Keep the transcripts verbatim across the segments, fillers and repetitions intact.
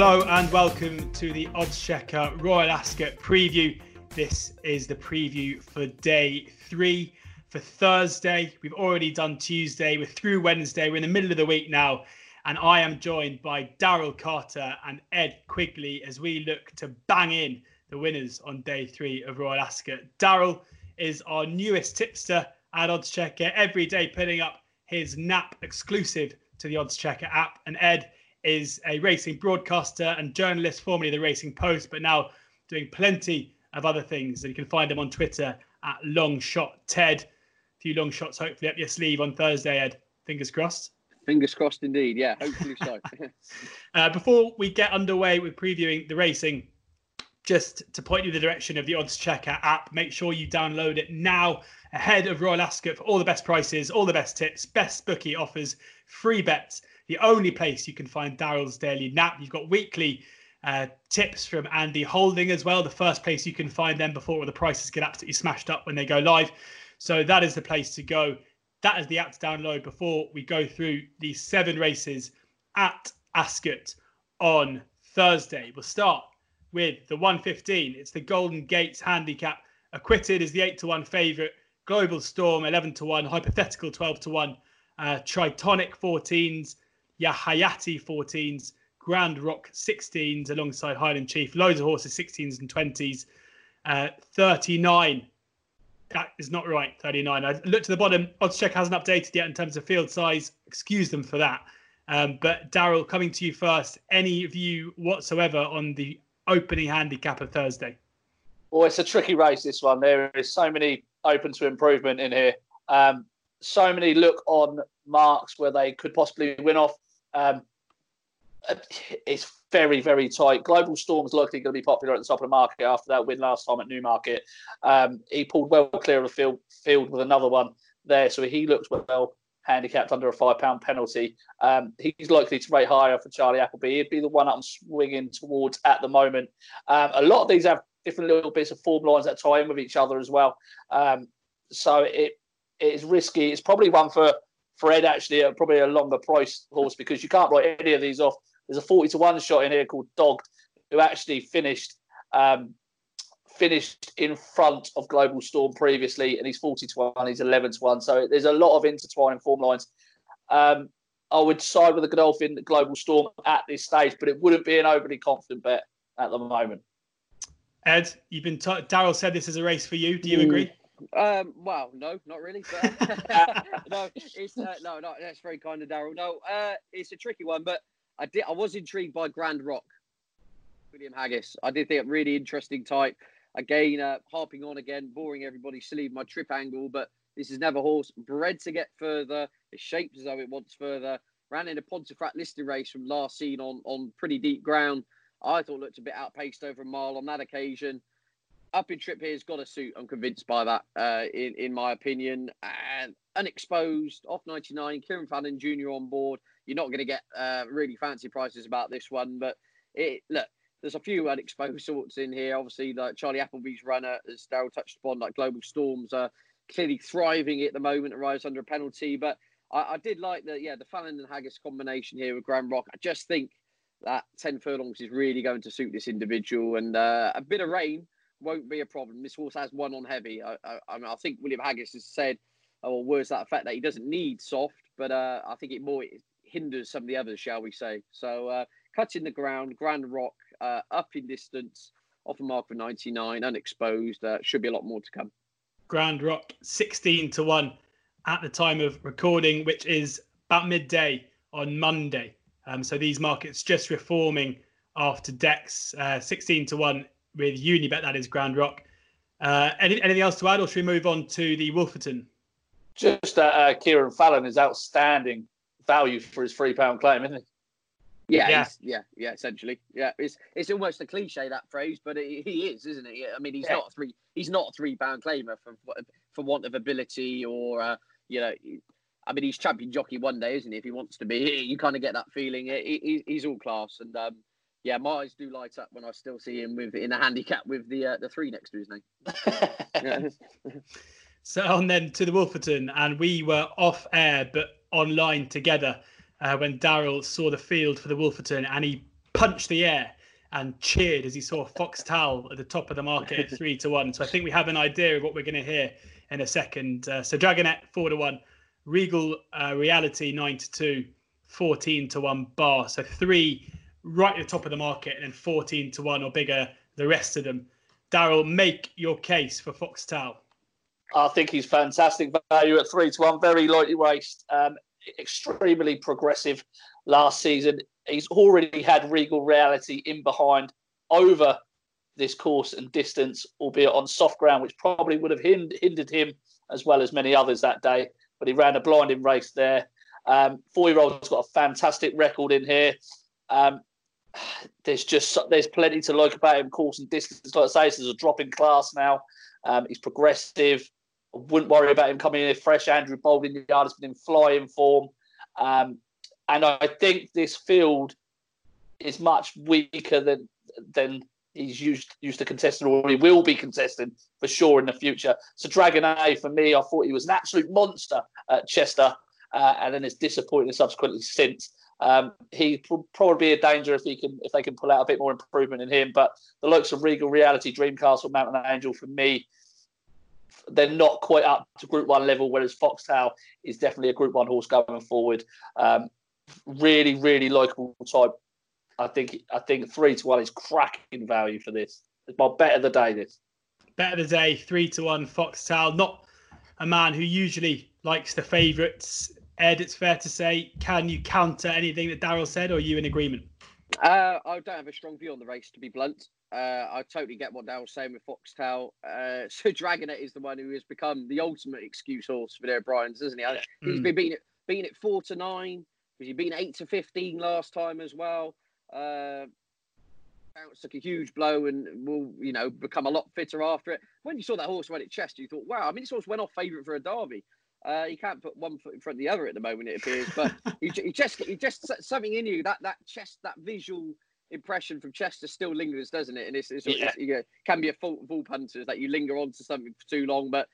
Hello and welcome to the OddsChecker Royal Ascot preview. This is the preview for day three for Thursday. We've already done Tuesday. We're through Wednesday. We're in the middle of the week now. And I am joined by Daryl Carter and Ed Quigley as we look to bang in the winners on day three of Royal Ascot. Daryl is our newest tipster at OddsChecker, every day putting up his nap exclusive to the OddsChecker app. And Ed is a racing broadcaster and journalist, formerly The Racing Post, but now doing plenty of other things. And you can find him on Twitter at LongShotTed. A few long shots hopefully up your sleeve on Thursday, Ed. Fingers crossed. Fingers crossed indeed. Yeah, hopefully so. uh, before we get underway with previewing the racing, just to point you in the direction of the OddsChecker app, make sure you download it now ahead of Royal Ascot for all the best prices, all the best tips, best bookie offers, free bets. The only place you can find Daryl's Daily Nap. You've got weekly uh, tips from Andy Holding as well. The first place you can find them before all the prices get absolutely smashed up when they go live. So that is the place to go. That is the app to download before we go through the seven races at Ascot on Thursday. We'll start with the one fifteen. It's the Golden Gates Handicap. Acquitted is the eight to one favourite. Global Storm eleven to one. Hypothetical twelve to one. Uh, Tritonic fourteens. Yahayati fourteens, Grand Rock sixteens alongside Highland Chief. Loads of horses, sixteens and twenties. Uh, thirty-nine. That is not right, thirty-nine. I looked to the bottom. OddsChecker hasn't updated yet in terms of field size. Excuse them for that. Um, but Daryl, coming to you first. Any view whatsoever on the opening handicap of Thursday? Well, it's a tricky race, this one. There is so many open to improvement in here. Um, so many look on marks where they could possibly win off. Um, it's very, very tight. Global Storm's likely going to be popular at the top of the market after that win last time at Newmarket. Um, he pulled well clear of the field, field with another one there, so he looks well handicapped under a five pound penalty. Um, he's likely to rate higher for Charlie Appleby. He'd be the one I'm swinging towards at the moment. Um, a lot of these have different little bits of form lines that tie in with each other as well. Um, so it it is risky. It's probably one for Fred, actually, uh, probably a longer price horse because you can't write any of these off. There's a forty to one shot in here called Dogged, who actually finished um, finished in front of Global Storm previously, and he's forty to one, he's eleven to one. So there's a lot of intertwining form lines. Um, I would side with the Godolphin Global Storm at this stage, but it wouldn't be an overly confident bet at the moment. Ed, you've been t- Daryl said this is a race for you. Do you mm. agree? Um, well, no, not really. But no, it's uh, no, no. That's very kind of Daryl. No, uh, it's a tricky one, but I did. I was intrigued by Grand Rock, William Haggis. I did think a really interesting type. Again, uh, harping on again, boring everybody silly with my trip angle, but this is never horse bred to get further. It's shaped as though it wants further. Ran in a Pontefract listed race from last seen on on pretty deep ground. I thought looked a bit outpaced over a mile on that occasion. Up in trip here's got a suit. I'm convinced by that, uh, in, in my opinion. And unexposed, off ninety-nine, Kieran Fallon Junior on board. You're not going to get uh, really fancy prices about this one. But it look, there's a few unexposed sorts in here. Obviously, like Charlie Appleby's runner, as Daryl touched upon, like Global Storms, are clearly thriving at the moment, arrives under a penalty. But I, I did like the, yeah, the Fallon and Haggis combination here with Grand Rock. I just think that ten furlongs is really going to suit this individual. And uh, a bit of rain won't be a problem. This horse has one on heavy. I, I, I, mean, I think William Haggis has said, or words to that effect, that he doesn't need soft, but uh, I think it more it hinders some of the others, shall we say. So, uh, cut in the ground, Grand Rock, uh, up in distance, off a mark for ninety-nine, unexposed. Uh, should be a lot more to come. Grand Rock, sixteen to one at the time of recording, which is about midday on Monday. Um, so these markets just reforming after Dex, uh, sixteen to one. With Unibet, that is Grand Rock. Uh, any, anything else to add, or should we move on to the Wolferton? Just that uh, Kieran Fallon is outstanding value for his three pound claim, isn't he? Yeah, yeah, yeah, yeah, essentially. Yeah, it's it's almost a cliche, that phrase, but it, he is, isn't he? I mean, he's yeah. not three. He's not a three pound claimer for for want of ability, or uh, you know, I mean, he's champion jockey one day, isn't he? If he wants to be, you kind of get that feeling. He, he, he's all class, and. Um, Yeah, my eyes do light up when I still see him with in a handicap with the uh, the three next to his name. So on then to the Wolferton, and we were off air but online together uh, when Daryl saw the field for the Wolferton, and he punched the air and cheered as he saw Fox Tal at the top of the market at three to one. So I think we have an idea of what we're going to hear in a second. Uh, so Dragonette four to one, Regal uh, Reality nine to two, fourteen to one Bar. So three right at the top of the market, and then fourteen to one or bigger the rest of them. Daryl, make your case for Fox Tal. I think he's fantastic value at three to one. Very lightly raced, um, extremely progressive last season. He's already had Regal Reality in behind over this course and distance, albeit on soft ground, which probably would have hindered him as well as many others that day. But he ran a blinding race there. Um, four-year-old's got a fantastic record in here. Um, there's just there's plenty to like about him, course and distance. Like I say, this is a drop in class now. Um, he's progressive. I wouldn't worry about him coming in fresh. Andrew Balding in the yard has been in flying form. Um, And I think this field is much weaker than than he's used used to contesting, or he will be contesting for sure in the future. So Dragonette, for me, I thought he was an absolute monster at Chester, uh, and then it's disappointing subsequently since. Um, he probably a danger if he can if they can pull out a bit more improvement in him. But the likes of Regal Reality, Dreamcastle, Mountain Angel, for me, they're not quite up to Group One level. Whereas Fox Tal is definitely a Group One horse going forward. Um, Really, really likeable type. I think I think three to one is cracking value for this. It's my bet of the day. This bet of the day, three to one. Fox Tal, not a man who usually likes the favourites. Ed, it's fair to say. Can you counter anything that Daryl said, or are you in agreement? Uh, I don't have a strong view on the race, to be blunt. Uh, I totally get what Daryl's saying with Fox Tal. Uh, so Dragonette is the one who has become the ultimate excuse horse for the O'Briens, isn't he? Yeah. He's mm. been beating it, beating it four to nine. He's been eight to fifteen last time as well. Uh, took a huge blow and will, you know, become a lot fitter after it. When you saw that horse run at Chester, you thought, wow, I mean, this horse went off favourite for a derby. Uh, you can't put one foot in front of the other at the moment, it appears. But you, you just, you just something in you, that that chest, that visual impression from Chester still lingers, doesn't it? And it's, it's, yeah. it's you know, can be a fault of all punters that you linger on to something for too long, but.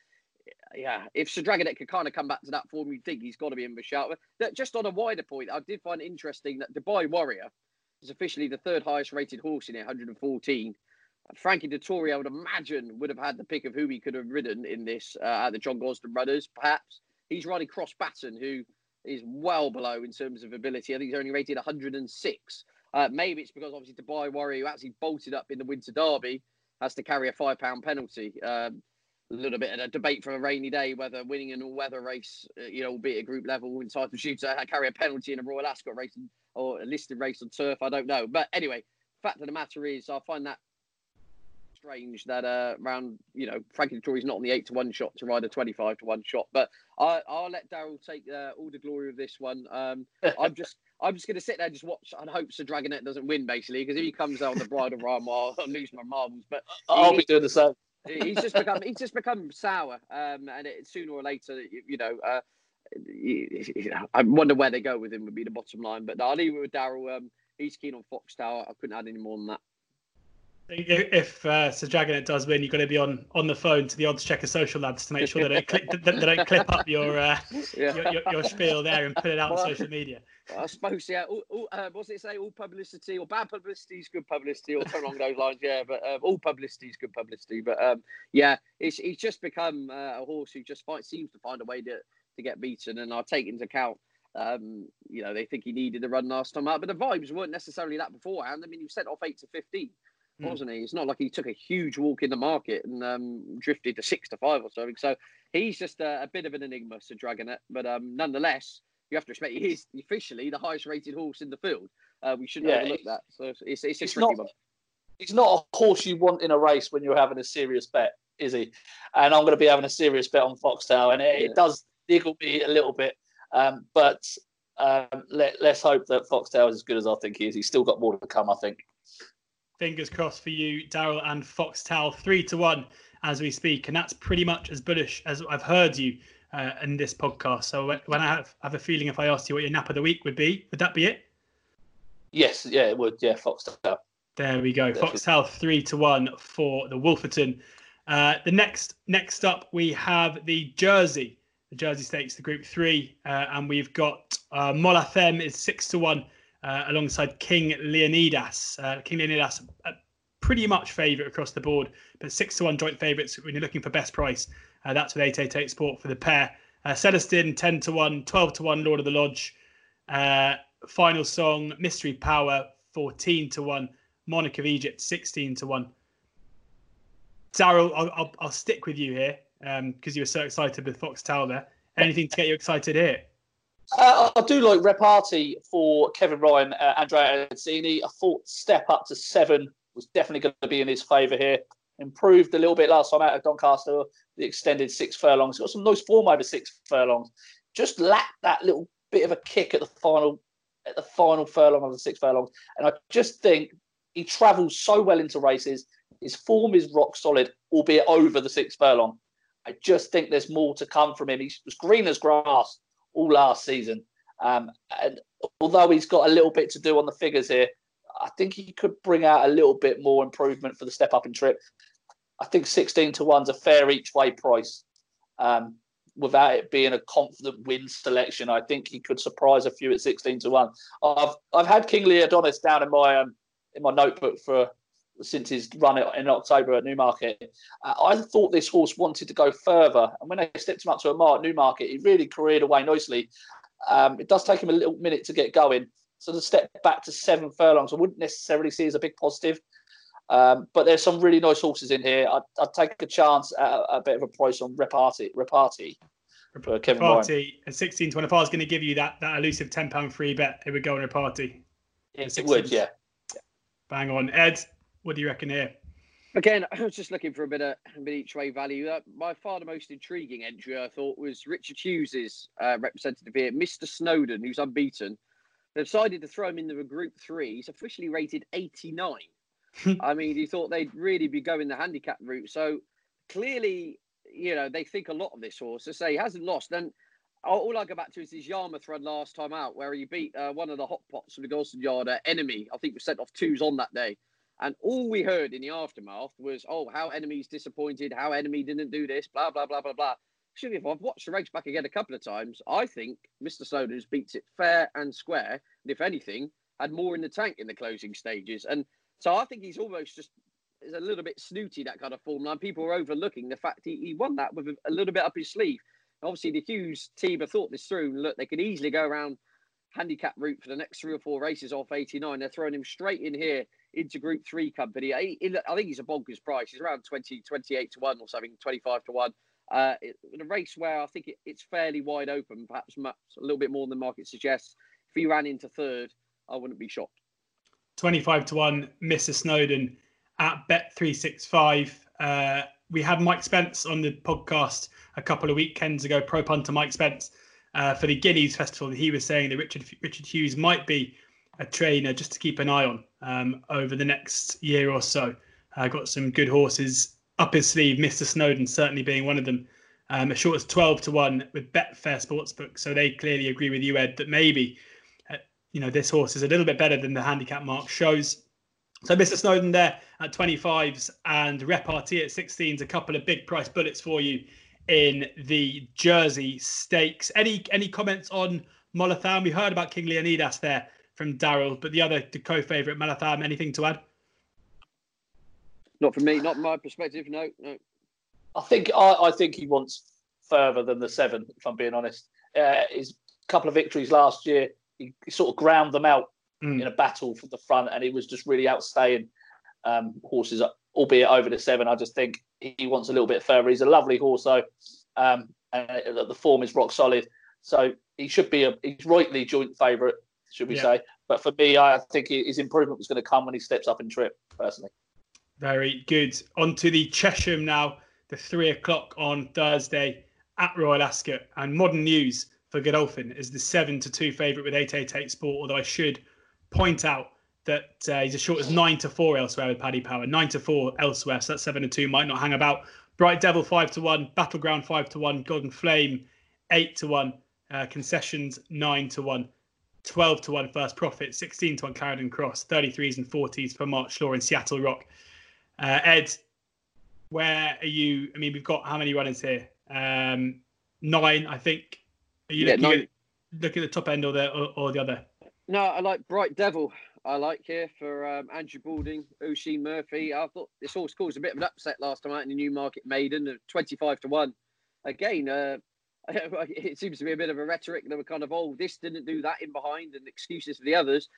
Yeah, if Sir Dragonette could kind of come back to that form, you'd think he's got to be in the shout. But just on a wider point, I did find it interesting that Dubai Warrior is officially the third highest rated horse in it, one hundred fourteen. Frankie Dettori, I would imagine, would have had the pick of who he could have ridden in this uh, at the John Gosden Runners, perhaps. He's riding Cross Baton, who is well below in terms of ability. I think he's only rated one hundred six. Uh, maybe it's because, obviously, Dubai Warrior, who actually bolted up in the Winter Derby, has to carry a five pound penalty. Um, A little bit of a debate for a rainy day whether winning an all-weather race, you know, be it a group level entitled shooter, carry a penalty in a Royal Ascot race or a listed race on turf. I don't know, but anyway, fact of the matter is, I find that strange that uh, round, you know, Frankie Dettori's not on the eight to one shot to ride a twenty-five to one shot. But I, I'll let Daryl take uh, all the glory of this one. Um, I'm just, I'm just going to sit there and just watch and hope Sir Dragonette doesn't win, basically, because if he comes out on the bridle run, I'll lose my marbles. But I'll he, be doing the same. he's just become he's just become sour, um, and it, sooner or later, you, you know, uh, you, you know, I wonder where they go with him would be the bottom line. But I'll leave it with Daryl. Um, he's keen on Fox Tal. I couldn't add any more than that. If uh, Sir Dragonette does win, you've got to be on, on the phone to the Odds Checker social labs to make sure they don't clip they don't clip up your, uh, yeah. your, your your spiel there and put it out well, on social media. I suppose yeah. All, all, uh, what's it say? All publicity or bad publicity is good publicity, or something along those lines. Yeah, but um, all publicity is good publicity. But um, yeah, it's he's just become uh, a horse who just fight, seems to find a way to to get beaten, and I'll take into account. Um, you know, they think he needed the run last time out, but the vibes weren't necessarily that beforehand. I mean, he was sent off eight to fifteen. Wasn't he? It's not like he took a huge walk in the market and um, drifted to six to five or something. So he's just a, a bit of an enigma, Sir Dragonette. But um, nonetheless, you have to respect he is officially the highest rated horse in the field. Uh, we shouldn't yeah, overlook that. So it's, it's a tricky not, one. He's not a horse you want in a race when you're having a serious bet, is he? And I'm going to be having a serious bet on Fox Tal, and it, yeah. it does niggle me a little bit. Um, but um, let, let's hope that Fox Tal is as good as I think he is. He's still got more to come, I think. Fingers crossed for you, Daryl, and Fox Tal, three to one as we speak. And that's pretty much as bullish as I've heard you uh, in this podcast. So when I have, have a feeling if I asked you what your nap of the week would be, would that be it? Yes, yeah, it would. Yeah, Fox Tal. There we go. Definitely. Fox Tal, three to one for the Wolferton. Uh, the next next up, we have the Jersey. The Jersey Stakes, the Group three. Uh, and we've got uh, Molatham is six to one. uh, alongside King Leonidas. Uh, King Leonidas, a pretty much favourite across the board, but six to one joint favourites when you're looking for best price. Uh, that's with eight eight eight Sport for the pair. Uh, Celestin, ten to one, twelve to one, Lord of the Lodge. Uh, Final Song, Mystery Power, fourteen to one. Monarch of Egypt, sixteen to one. Daryl, I'll, I'll, I'll stick with you here because um, you were so excited with Fox Tal there. Anything to get you excited here? Uh, I do like Repartee for Kevin Ryan, uh, Andrea Azzini. I thought step up to seven was definitely going to be in his favour here. Improved a little bit last time out at Doncaster, the extended six furlongs. Got some nice form over six furlongs. Just lacked that little bit of a kick at the final at the final furlong of the six furlongs. And I just think he travels so well into races. His form is rock solid, albeit over the six furlong. I just think there's more to come from him. He was green as grass all last season. Um, and although he's got a little bit to do on the figures here, I think he could bring out a little bit more improvement for the step up and trip. I think sixteen to one's a fair each way price. Um, without it being a confident win selection, I think he could surprise a few at sixteen to one. I've I've had King Leonidas down in my um, in my notebook for since his run in October at Newmarket. Uh, I thought this horse wanted to go further, and when I stepped him up to a mile at Newmarket, he really careered away nicely. Um, it does take him a little minute to get going, so the step back to seven furlongs I wouldn't necessarily see as a big positive. Um, but there's some really nice horses in here. I'd, I'd take a chance at a, a bit of a price on Repartee. Repartee for Kevin Repartee at sixteen to one. If I was going to give you that that elusive ten pound free bet, it would go on Repartee. Yes, it would, yeah. Bang on. Ed, what do you reckon here? Again, I was just looking for a bit of a bit each way value. Uh, by far the most intriguing entry, I thought, was Richard Hughes' uh, representative here, Mister Snowden, who's unbeaten. They've decided to throw him in the Group three. He's officially rated eighty-nine. I mean, you thought they'd really be going the handicap route. So clearly, you know, they think a lot of this horse. As I say, he hasn't lost. And all I go back to is his Yarmouth run last time out, where he beat uh, one of the hot pots from the Golden Yard, uh, Enemy. I think we sent off twos on that day. And all we heard in the aftermath was, oh, how Enemy's disappointed, how Enemy didn't do this, blah, blah, blah, blah, blah. Actually, if I've watched the race back again a couple of times, I think Mister Snowden's beats it fair and square. And if anything, had more in the tank in the closing stages. And so I think he's almost just is a little bit snooty, that kind of form line. People are overlooking the fact he, he won that with a little bit up his sleeve. Obviously, the Hughes team have thought this through. And look, they could easily go around handicap route for the next three or four races off eighty-nine. They're throwing him straight in here into Group three company. I, I think he's a bonkers price. He's around twenty, twenty-eight to one or something, twenty-five to one. Uh, it, in a race where I think it, it's fairly wide open, perhaps much, a little bit more than the market suggests. If he ran into third, I wouldn't be shocked. twenty-five to one, Mister Snowden at Bet three sixty-five. Uh, we had Mike Spence on the podcast a couple of weekends ago, pro punter Mike Spence, uh, for the Guineas Festival. He was saying that Richard Richard Hughes might be a trainer just to keep an eye on um, over the next year or so. Uh, got some good horses up his sleeve, Mister Snowden certainly being one of them. Um, as short as twelve to one with Betfair Sportsbook. So they clearly agree with you, Ed, that maybe you know, this horse is a little bit better than the handicap mark shows. So Mister Snowden there at twenty-fives and Repartee at sixteens. A couple of big price bullets for you in the Jersey Stakes. Any any comments on Molatham? We heard about King Leonidas there from Daryl, but the other the co-favourite, Molatham, anything to add? Not from me, not from my perspective, no, no. I think I, I think he wants further than the seven, if I'm being honest. Uh, his couple of victories last year, he sort of ground them out mm. in a battle from the front, and he was just really outstaying um, horses, albeit over the seven. I just think he wants a little bit further. He's a lovely horse, though, um, and the form is rock solid. So he should be a he's rightly joint favourite, should we yeah. say? But for me, I think his improvement was going to come when he steps up in trip. Personally, very good. On to the Chesham now, the three o'clock on Thursday at Royal Ascot, and Modern News for Godolphin is the seven to two favourite with eight eight eight Sport. Although I should point out that uh, he's as short as nine to four elsewhere with Paddy Power, nine to four elsewhere. So that seven to two might not hang about. Bright Devil five to one, Battleground five to one, Golden Flame eight to one, uh, Concessions nine to one, twelve to one First Profit, sixteen to one Clarendon Cross, thirty threes and forties for March Law and Seattle Rock. Uh, Ed, where are you? I mean, we've got how many runners here? Um, nine, I think. Are you yeah, looking, at, looking at the top end or the or, or the other? No, I like Bright Devil. I like here for um, Andrew Balding, Ushi Murphy. I thought this horse caused a bit of an upset last time out in the Newmarket Maiden, twenty-five to one. Again, uh, it seems to be a bit of a rhetoric that we're kind of, oh, this didn't do that in behind and excuses for the others.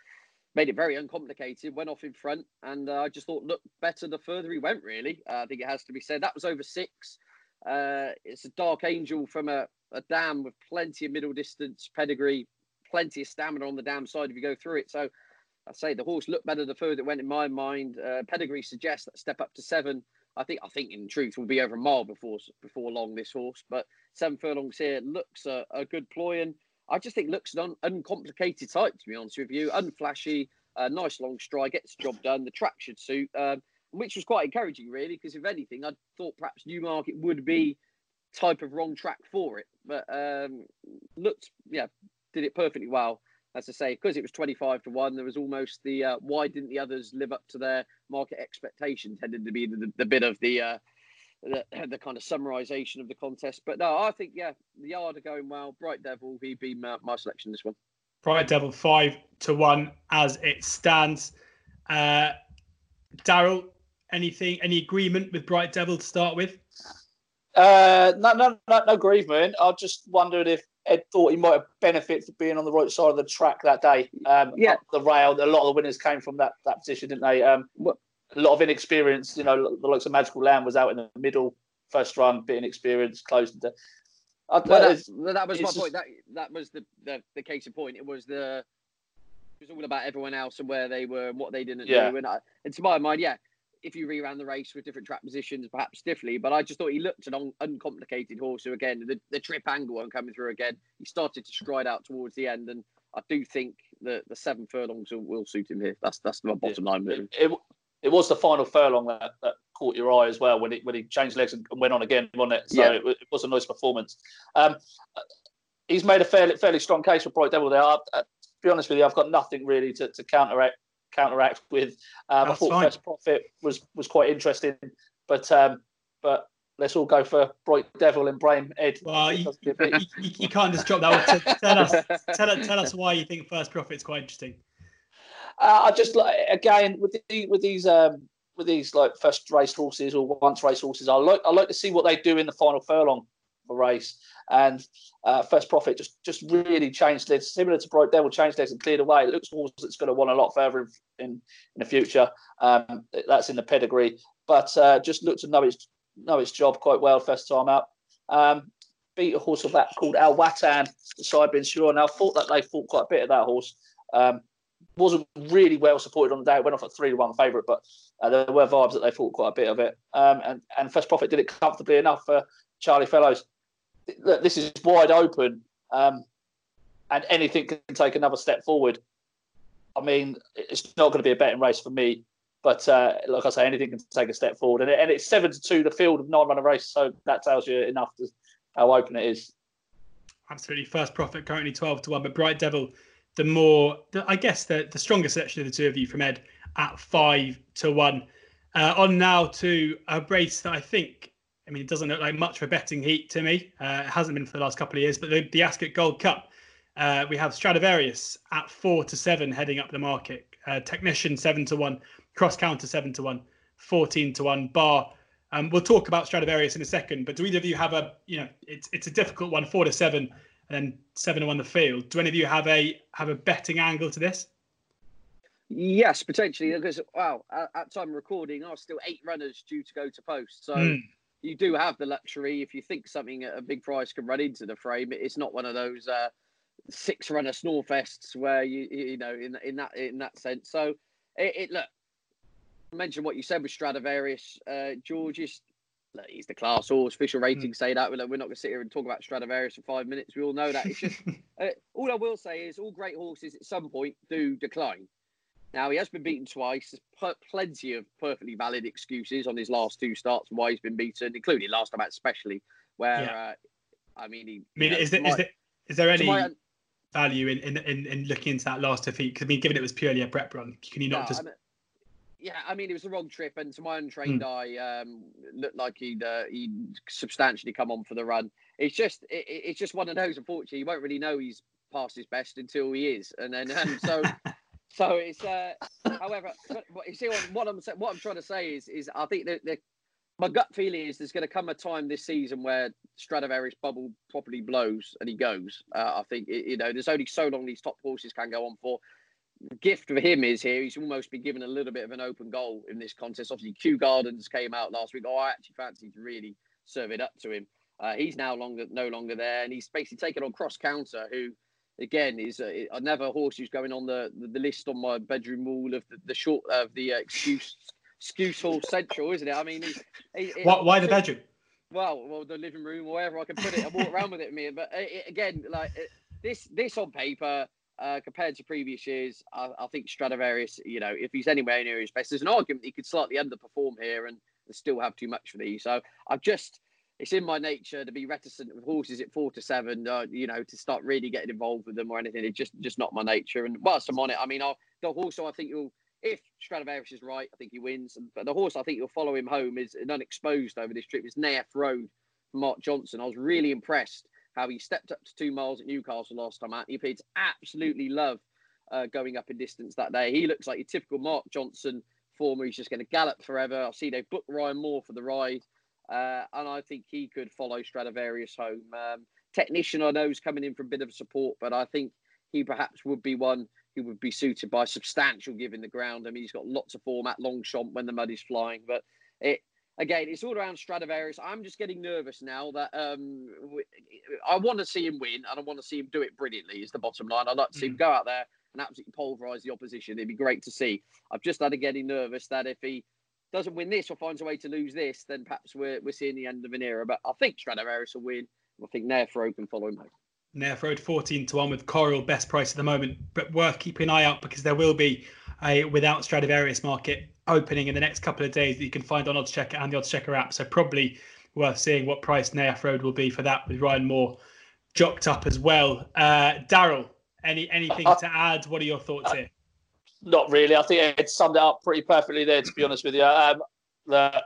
Made it very uncomplicated, went off in front, and uh, I just thought looked better the further he went, really. Uh, I think it has to be said. That was over six. Uh, it's a Dark Angel from a, a dam with plenty of middle distance pedigree, plenty of stamina on the dam side if you go through it. So I say the horse looked better the further it went in my mind. Uh, pedigree suggests that step up to seven. I think I think in truth will be over a mile before before long, this horse. But seven furlongs here looks a, a good ploy, and I just think looks an un, uncomplicated type, to be honest with you. Unflashy, uh, nice long stride, gets the job done. The track should suit, um, which was quite encouraging, really, because if anything, I thought perhaps Newmarket would be type of wrong track for it. But um, looked, yeah, did it perfectly well. As I say, because it was twenty-five to one, there was almost the uh, why didn't the others live up to their market expectations tended to be the, the bit of the, uh, the the kind of summarisation of the contest. But no, I think, yeah, the yard are going well. Bright Devil, he'd be my, my selection this one. Bright Devil, five to one as it stands. Uh, Daryl, anything, any agreement with Bright Devil to start with? Uh, no, no, no, no agreement. I just wondered if Ed thought he might have benefited from being on the right side of the track that day. Um, yeah. The rail, a lot of the winners came from that, that position, didn't they? Um, a lot of inexperience. You know, the likes of Magical Lamb was out in the middle, first run, bit inexperienced, closed. The, I, well, that, that was my just, point. That that was the, the, the case in point. It was the it was all about everyone else and where they were and what they didn't yeah. do. And, I, and to my mind, yeah, if you reran the race with different track positions, perhaps differently, but I just thought he looked an un- uncomplicated horse who, again, the, the trip angle on coming through again, he started to stride out towards the end, and I do think the, the seven furlongs will, will suit him here. That's that's my bottom line. Really. It, it, it was the final furlong that, that caught your eye as well, when, it, when he changed legs and went on again, wasn't it? So yeah. it, it was a nice performance. Um, he's made a fairly, fairly strong case for Bright Devil there. I, I, to be honest with you, I've got nothing really to, to counteract counteract with. Um, I thought fine. First Profit was was quite interesting, but um, but let's all go for Bright Devil and blame Ed. Well, you, you, you, you can't just drop that one. Tell us, tell, tell us why you think First Profit's quite interesting. Uh, I just like again with the, with these um, with these like first race horses or once race horses. I like I like to see what they do in the final furlong of a race. And uh, First Profit just, just really changed legs, similar to Bright Devil, changed legs and cleared away. It looks horse that's going to want a lot further in in, in the future. Um, that's in the pedigree, but uh, just looked to know its know its job quite well first time out. Um, beat a horse of that called Al Watan, the side bin sure. And I thought that they fought quite a bit of that horse. Um, wasn't really well supported on the day. It went off a three to one favourite, but uh, there were vibes that they fought quite a bit of it. Um, and and First Profit did it comfortably enough for Charlie Fellows. Look, this is wide open, um, and anything can take another step forward. I mean, it's not going to be a betting race for me, but uh, like I say, anything can take a step forward. And, it, and it's seven to two, the field of nine runner race, so that tells you enough to how open it is. Absolutely. First Profit currently twelve to one, but Bright Devil, the more, the, I guess, the the stronger selection of the two of you from Ed at five to one. Uh, on now to a race that I think. I mean, it doesn't look like much of a betting heat to me. Uh, it hasn't been for the last couple of years, but the, the Ascot Gold Cup, uh, we have Stradivarius at four to seven heading up the market. Uh, Technician seven to one, Cross Counter seven to one, fourteen to one Bar. Um, we'll talk about Stradivarius in a second, but do either of you have a, you know, it's it's a difficult one, four to seven, and then seven to one the field. Do any of you have a have a betting angle to this? Yes, potentially, because wow, at, at time of recording, I was still eight runners due to go to post, so. Mm. You do have the luxury if you think something at a big price can run into the frame. It's not one of those uh, six-runner snore fests where you you know in in that in that sense. So it, it look. Mention what you said with Stradivarius, uh, George. Is, look, he's the class horse. Official ratings say that. We're not going to sit here and talk about Stradivarius for five minutes. We all know that. It's just uh, all I will say is all great horses at some point do decline. Now, he has been beaten twice. There's p- plenty of perfectly valid excuses on his last two starts why he's been beaten, including last time out especially, where, yeah. uh, I mean... He, I mean, you know, is, there, my, is, there, is there any my, value in, in, in, in looking into that last defeat? Because, I mean, given it was purely a prep run, can you not no, just... I mean, yeah, I mean, it was the wrong trip, and to my untrained hmm. eye, um, looked like he'd, uh, he'd substantially come on for the run. It's just, it, it's just one of those, unfortunately. You won't really know he's past his best until he is, and then um, so so it's. Uh, however, but, but you see what, what I'm what I'm trying to say is is I think that the, my gut feeling is there's going to come a time this season where Stradivarius bubble properly blows and he goes. Uh, I think it, you know there's only so long these top horses can go on for. The gift for him is here. He's almost been given a little bit of an open goal in this contest. Obviously, Kew Gardens came out last week. Oh, I actually fancied really serve it up to him. Uh, he's now longer, no longer there, and he's basically taken on Cross Counter, who, again, is a, another horse who's going on the, the, the list on my bedroom wall of the, the short of the uh, excuse excuse hall central, isn't it? I mean, he, he, what, why the bedroom? Well, well, the living room or wherever I can put it. I walk around with it, me. But it, again, like it, this, this on paper. Uh, compared to previous years, I, I think Stradivarius, you know, if he's anywhere near his best, there's an argument he could slightly underperform here and, and still have too much for these. So I've just, it's in my nature to be reticent with horses at four to seven, uh, you know, to start really getting involved with them or anything. It's just just not my nature. And whilst I'm on it, I mean, I'll, the horse I think you'll, if Stradivarius is right, I think he wins. But the horse I think you'll follow him home is an unexposed over this trip. It's Naef Road from Mark Johnson. I was really impressed how he stepped up to two miles at Newcastle last time out. He appeared to absolutely love uh, going up in distance that day. He looks like your typical Mark Johnson former. He's just going to gallop forever. I see they've booked Ryan Moore for the ride. Uh, and I think he could follow Stradivarius home. Um, Technician, I know, is coming in for a bit of support, but I think he perhaps would be one who would be suited by substantial given the ground. I mean, he's got lots of form at Longchamp when the mud is flying, but it... Again, it's all around Stradivarius. I'm just getting nervous now that um, I want to see him win and I want to see him do it brilliantly is the bottom line. I'd like to see him go out there and absolutely pulverise the opposition. It'd be great to see. I've just started getting nervous that if he doesn't win this or finds a way to lose this, then perhaps we're, we're seeing the end of an era. But I think Stradivarius will win. I think Naef Road can follow him home. Naef Road fourteen to one with Coral best price at the moment, but worth keeping an eye out because there will be a without Stradivarius market opening in the next couple of days that you can find on OddsChecker and the OddsChecker app. So probably worth seeing what price Naef Road will be for that, with Ryan Moore jocked up as well. Uh, Daryl, any anything uh, to add? What are your thoughts uh, here? Not really. I think Ed summed it up pretty perfectly there, to be honest with you. Um, the,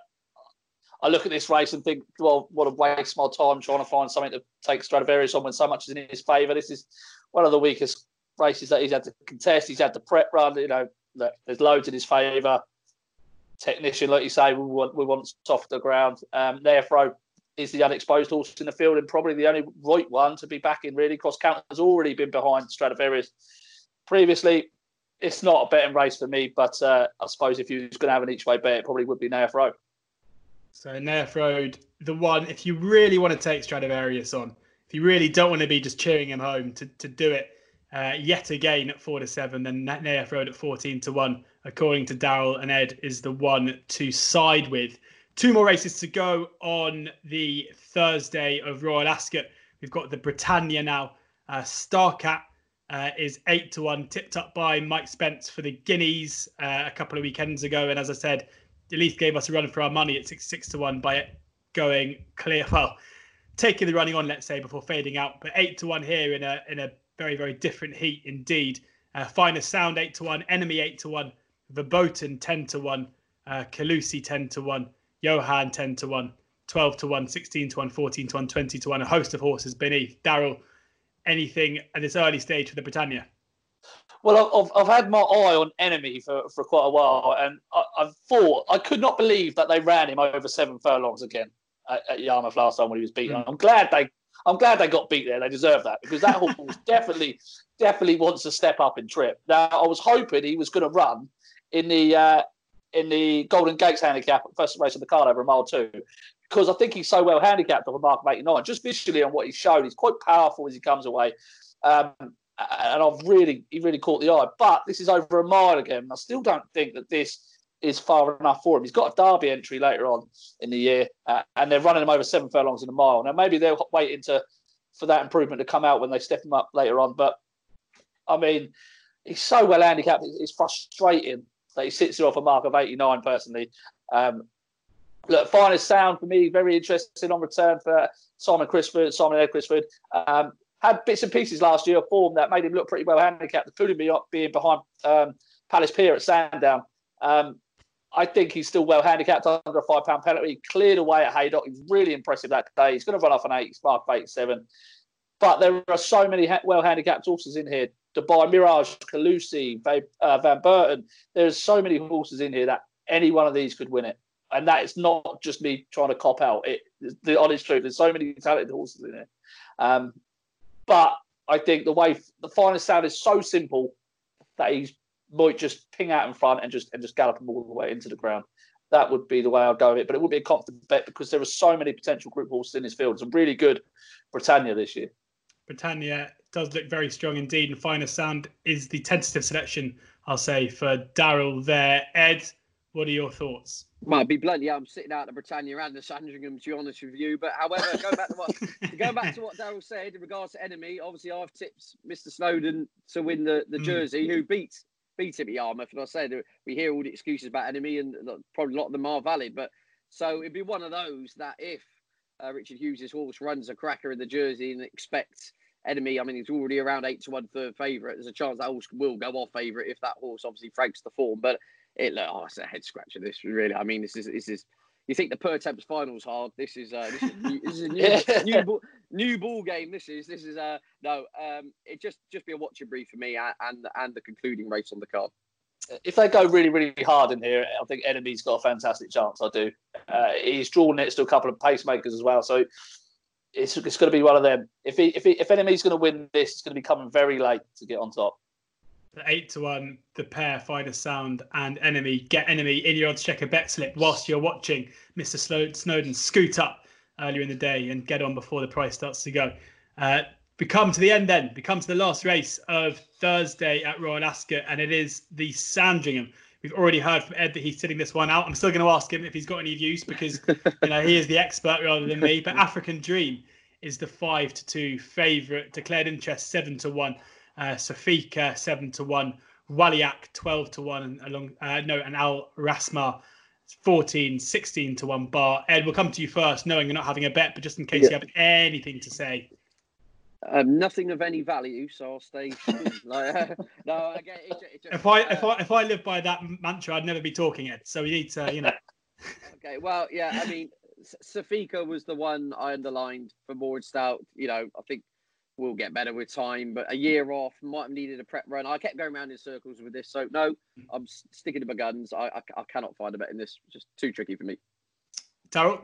I look at this race and think, well, what a waste of my time trying to find something to take Stradivarius on when so much is in his favour. This is one of the weakest races that he's had to contest. He's had the prep run. You know, look, there's loads in his favour. Technician, like you say, we want we want softer ground. Um, Naef Road is the unexposed horse in the field and probably the only right one to be backing, really. Cross Counter has already been behind Stradivarius previously. It's not a betting race for me, but uh, I suppose if you was going to have an each way bet, it probably would be Naef Road. So Naef Road, the one, if you really want to take Stradivarius on, if you really don't want to be just cheering him home to, to do it uh, yet again at four to seven, then Naef Road at fourteen to one. According to Daryl and Ed, is the one to side with. Two more races to go on the Thursday of Royal Ascot. We've got the Britannia now. Uh, Starcat uh, is eight to one, tipped up by Mike Spence for the Guineas uh, a couple of weekends ago. And as I said, Elise gave us a run for our money at six to one by it going clear. Well, taking the running on, let's say, before fading out. But eight to one here in a in a very, very different heat indeed. Uh, Finest Sound eight to one, Enemy eight to one. Verboten ten to one, uh, Calusi ten to one, Johan ten to one, twelve to one, sixteen to one, fourteen to one, twenty to one, a host of horses beneath. Daryl, anything at this early stage for the Britannia? Well, I've, I've had my eye on Enemy for, for quite a while, and I, I thought, I could not believe that they ran him over seven furlongs again at, at Yarmouth last time when he was beaten. Mm. I'm glad they I'm glad they got beat there. They deserve that, because that horse definitely, definitely wants to step up in trip. Now, I was hoping he was going to run in the uh, in the Golden Gates Handicap, first race of the card over a mile two, because I think he's so well handicapped off a mark of eighty-nine. Just visually on what he's shown, he's quite powerful as he comes away, um, and I've really he really caught the eye. But this is over a mile again. I still don't think that this is far enough for him. He's got a Derby entry later on in the year, uh, and they're running him over seven furlongs in a mile. Now maybe they're waiting to for that improvement to come out when they step him up later on. But I mean, he's so well handicapped. It's frustrating that he sits off a mark of eighty-nine, personally. Um, look, Finest Sound, for me, very interesting on return for Simon Crisford, Simon Ed Crisford. Um, had bits and pieces last year of form that made him look pretty well handicapped, including me being behind um, Palace Pier at Sandown. Um, I think he's still well handicapped under a five pound penalty. He cleared away at Haydock. He's really impressive that day. He's going to run off an eight, spark eighty-seven. But there are so many ha- well-handicapped horses in here. Dubai, Mirage, Calusi, Van, uh, Van Burton. There's so many horses in here that any one of these could win it. And that is not just me trying to cop out. It, the honest truth, there's so many talented horses in here. Um, but I think the way the finest sound is so simple that he might just ping out in front and just and just gallop him all the way into the ground. That would be the way I'd go with it. But it would be a confident bet because there are so many potential group horses in this field. It's a really good Britannia this year. Britannia does look very strong indeed. And Finest Sound is the tentative selection, I'll say, for Daryl there. Ed, what are your thoughts? Well, I'll be bluntly, I'm sitting out at Britannia and the Sandringham, to be honest with you. But however, going back to what going back to what Daryl said in regards to Enemy, obviously I've tipped Mister Snowden to win the, the jersey, mm. who beat beat him at Yarmouth. And I said we hear all the excuses about Enemy, and probably a lot of them are valid. But so it'd be one of those that if uh, Richard Hughes' horse runs a cracker in the jersey and expects Enemy, I mean, he's already around eight to one third favourite. There's a chance that horse will go off favourite if that horse obviously breaks the form. But It look, oh, it's a head scratcher. This really, I mean, this is this is. You think the Pertemps final's hard? This is uh, this is, new, this is a new, new, ball, new ball game. This is this is uh, no. Um, it just just be a watch and brief for me and and the concluding race on the card. If they go really really hard in here, I think Enemy's got a fantastic chance. I do. Uh, he's drawn next to a couple of pacemakers as well, so it's it's going to be one of them. If he, if he, if Enemy's going to win this, it's going to be coming very late to get on top. The eight to one, the pair, Finest Sound and Enemy. Get Enemy in your odds checker bet slip whilst you're watching Mister Snowden scoot up earlier in the day and get on before the price starts to go. Uh, we come to the end then. We come to the last race of Thursday at Royal Ascot, and it is the Sandringham. We've already heard from Ed that he's sitting this one out. I'm still going to ask him if he's got any views because you know he is the expert rather than me. But African Dream is the five to two favourite. Declared Interest seven to one. Uh, Safika seven to one, Waliak twelve to one, and along uh, no, and Al Rasma fourteen, sixteen to one bar. Ed, we'll come to you first, knowing you're not having a bet, but just in case yeah. you have anything to say. Um, nothing of any value, so I'll stay. like, uh, no, again, it, it just, if I uh, if I if I lived by that mantra, I'd never be talking Ed. So we need to, you know. Okay, well, yeah, I mean, Safika was the one I underlined for Moore and Stout. You know, I think. Will get better with time, but a year off might have needed a prep run. I kept going around in circles with this, so no, I'm sticking to my guns. I I, I cannot find a bet in this; it's just too tricky for me. Daryl,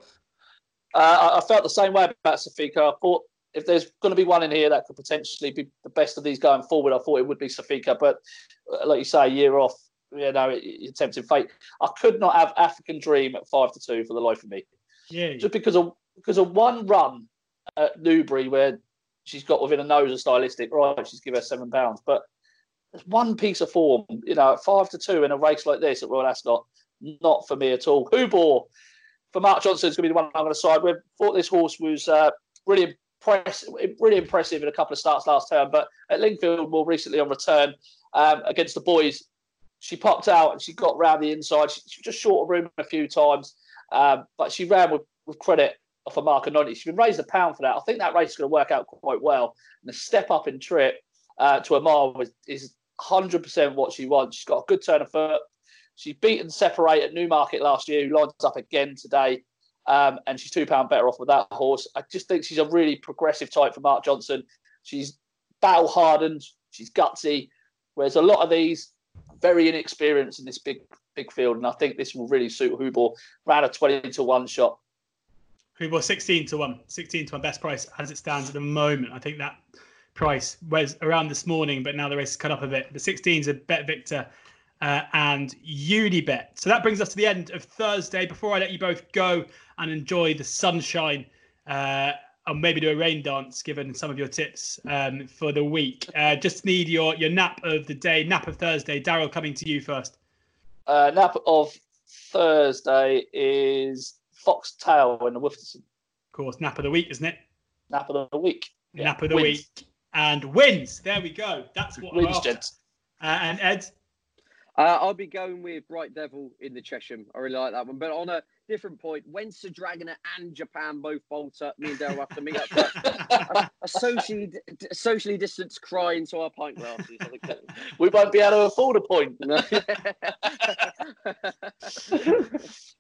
uh, I, I felt the same way about Safika. I thought if there's going to be one in here that could potentially be the best of these going forward, I thought it would be Safika. But like you say, a year off, you know, it, it's tempting fate. I could not have African Dream at five to two for the life of me. Yeah, just because of because of one run at Newbury where. She's got within a nose of Stylistic, right? She's given her seven pounds, but there's one piece of form, you know, at five to two in a race like this at Royal Ascot, not for me at all. Hoobor for Mark Johnson is going to be the one I'm going to side with. Thought this horse was uh, really impressive, really impressive in a couple of starts last term, but at Lingfield more recently on return um, against the boys, she popped out and she got round the inside. She, she was just short of room a few times, um, but she ran with, with credit. Off a mark of ninety. She's been raised a pound for that. I think that race is going to work out quite well. And the step up in trip uh, to a mile is, is one hundred percent what she wants. She's got a good turn of foot. She's beaten Separate at Newmarket last year, who lines up again today. Um, and she's two pounds better off with that horse. I just think she's a really progressive type for Mark Johnson. She's battle hardened. She's gutsy. Whereas a lot of these very inexperienced in this big, big field. And I think this will really suit Hoobor. Round a twenty to one shot. Who was sixteen to one, sixteen to one best price as it stands at the moment. I think that price was around this morning, but now the race has cut up a bit. The sixteen is a bet victor uh, and Unibet. So that brings us to the end of Thursday. Before I let you both go and enjoy the sunshine uh, and maybe do a rain dance, given some of your tips um, for the week, uh, just need your, your nap of the day, nap of Thursday. Daryl, coming to you first. Uh, nap of Thursday is... Fox Tal and the Wolferton. Of course, nap of the week, isn't it? Nap of the week. Yeah. Nap of the wins. week and wins. There we go. That's what wins, gents. Uh, and Ed, uh, I'll be going with Bright Devil in the Chesham. I really like that one. But on a different point, when Sir Dragonette and Japan both bolt up, me and Daryl have to meet up for a, a socially a socially distanced cry into our pint glasses. I think we won't be able to afford a point. No?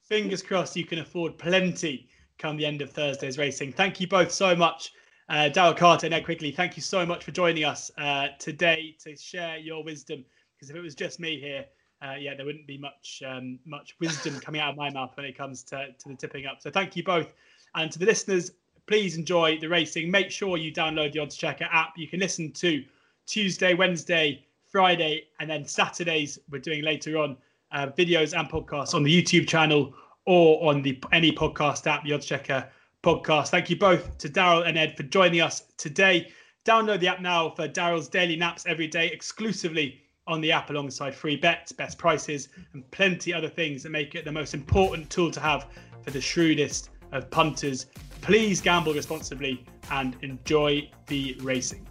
Fingers crossed you can afford plenty come the end of Thursday's racing. Thank you both so much Uh, Daryl Carter and Ed Quigley, thank you so much for joining us uh, today to share your wisdom, because if it was just me here, uh, yeah, there wouldn't be much um, much wisdom coming out of my mouth when it comes to, to the tipping up. So thank you both. And to the listeners, please enjoy the racing. Make sure you download the OddsChecker app. You can listen to Tuesday, Wednesday, Friday, and then Saturdays we're doing later on uh, videos and podcasts on the YouTube channel or on the any podcast app, the OddsChecker podcast. Thank you both to Daryl and Ed for joining us today. Download the app now for Daryl's daily naps every day, exclusively on the app, alongside free bets, best prices, and plenty other things that make it the most important tool to have for the shrewdest of punters. Please gamble responsibly and enjoy the racing.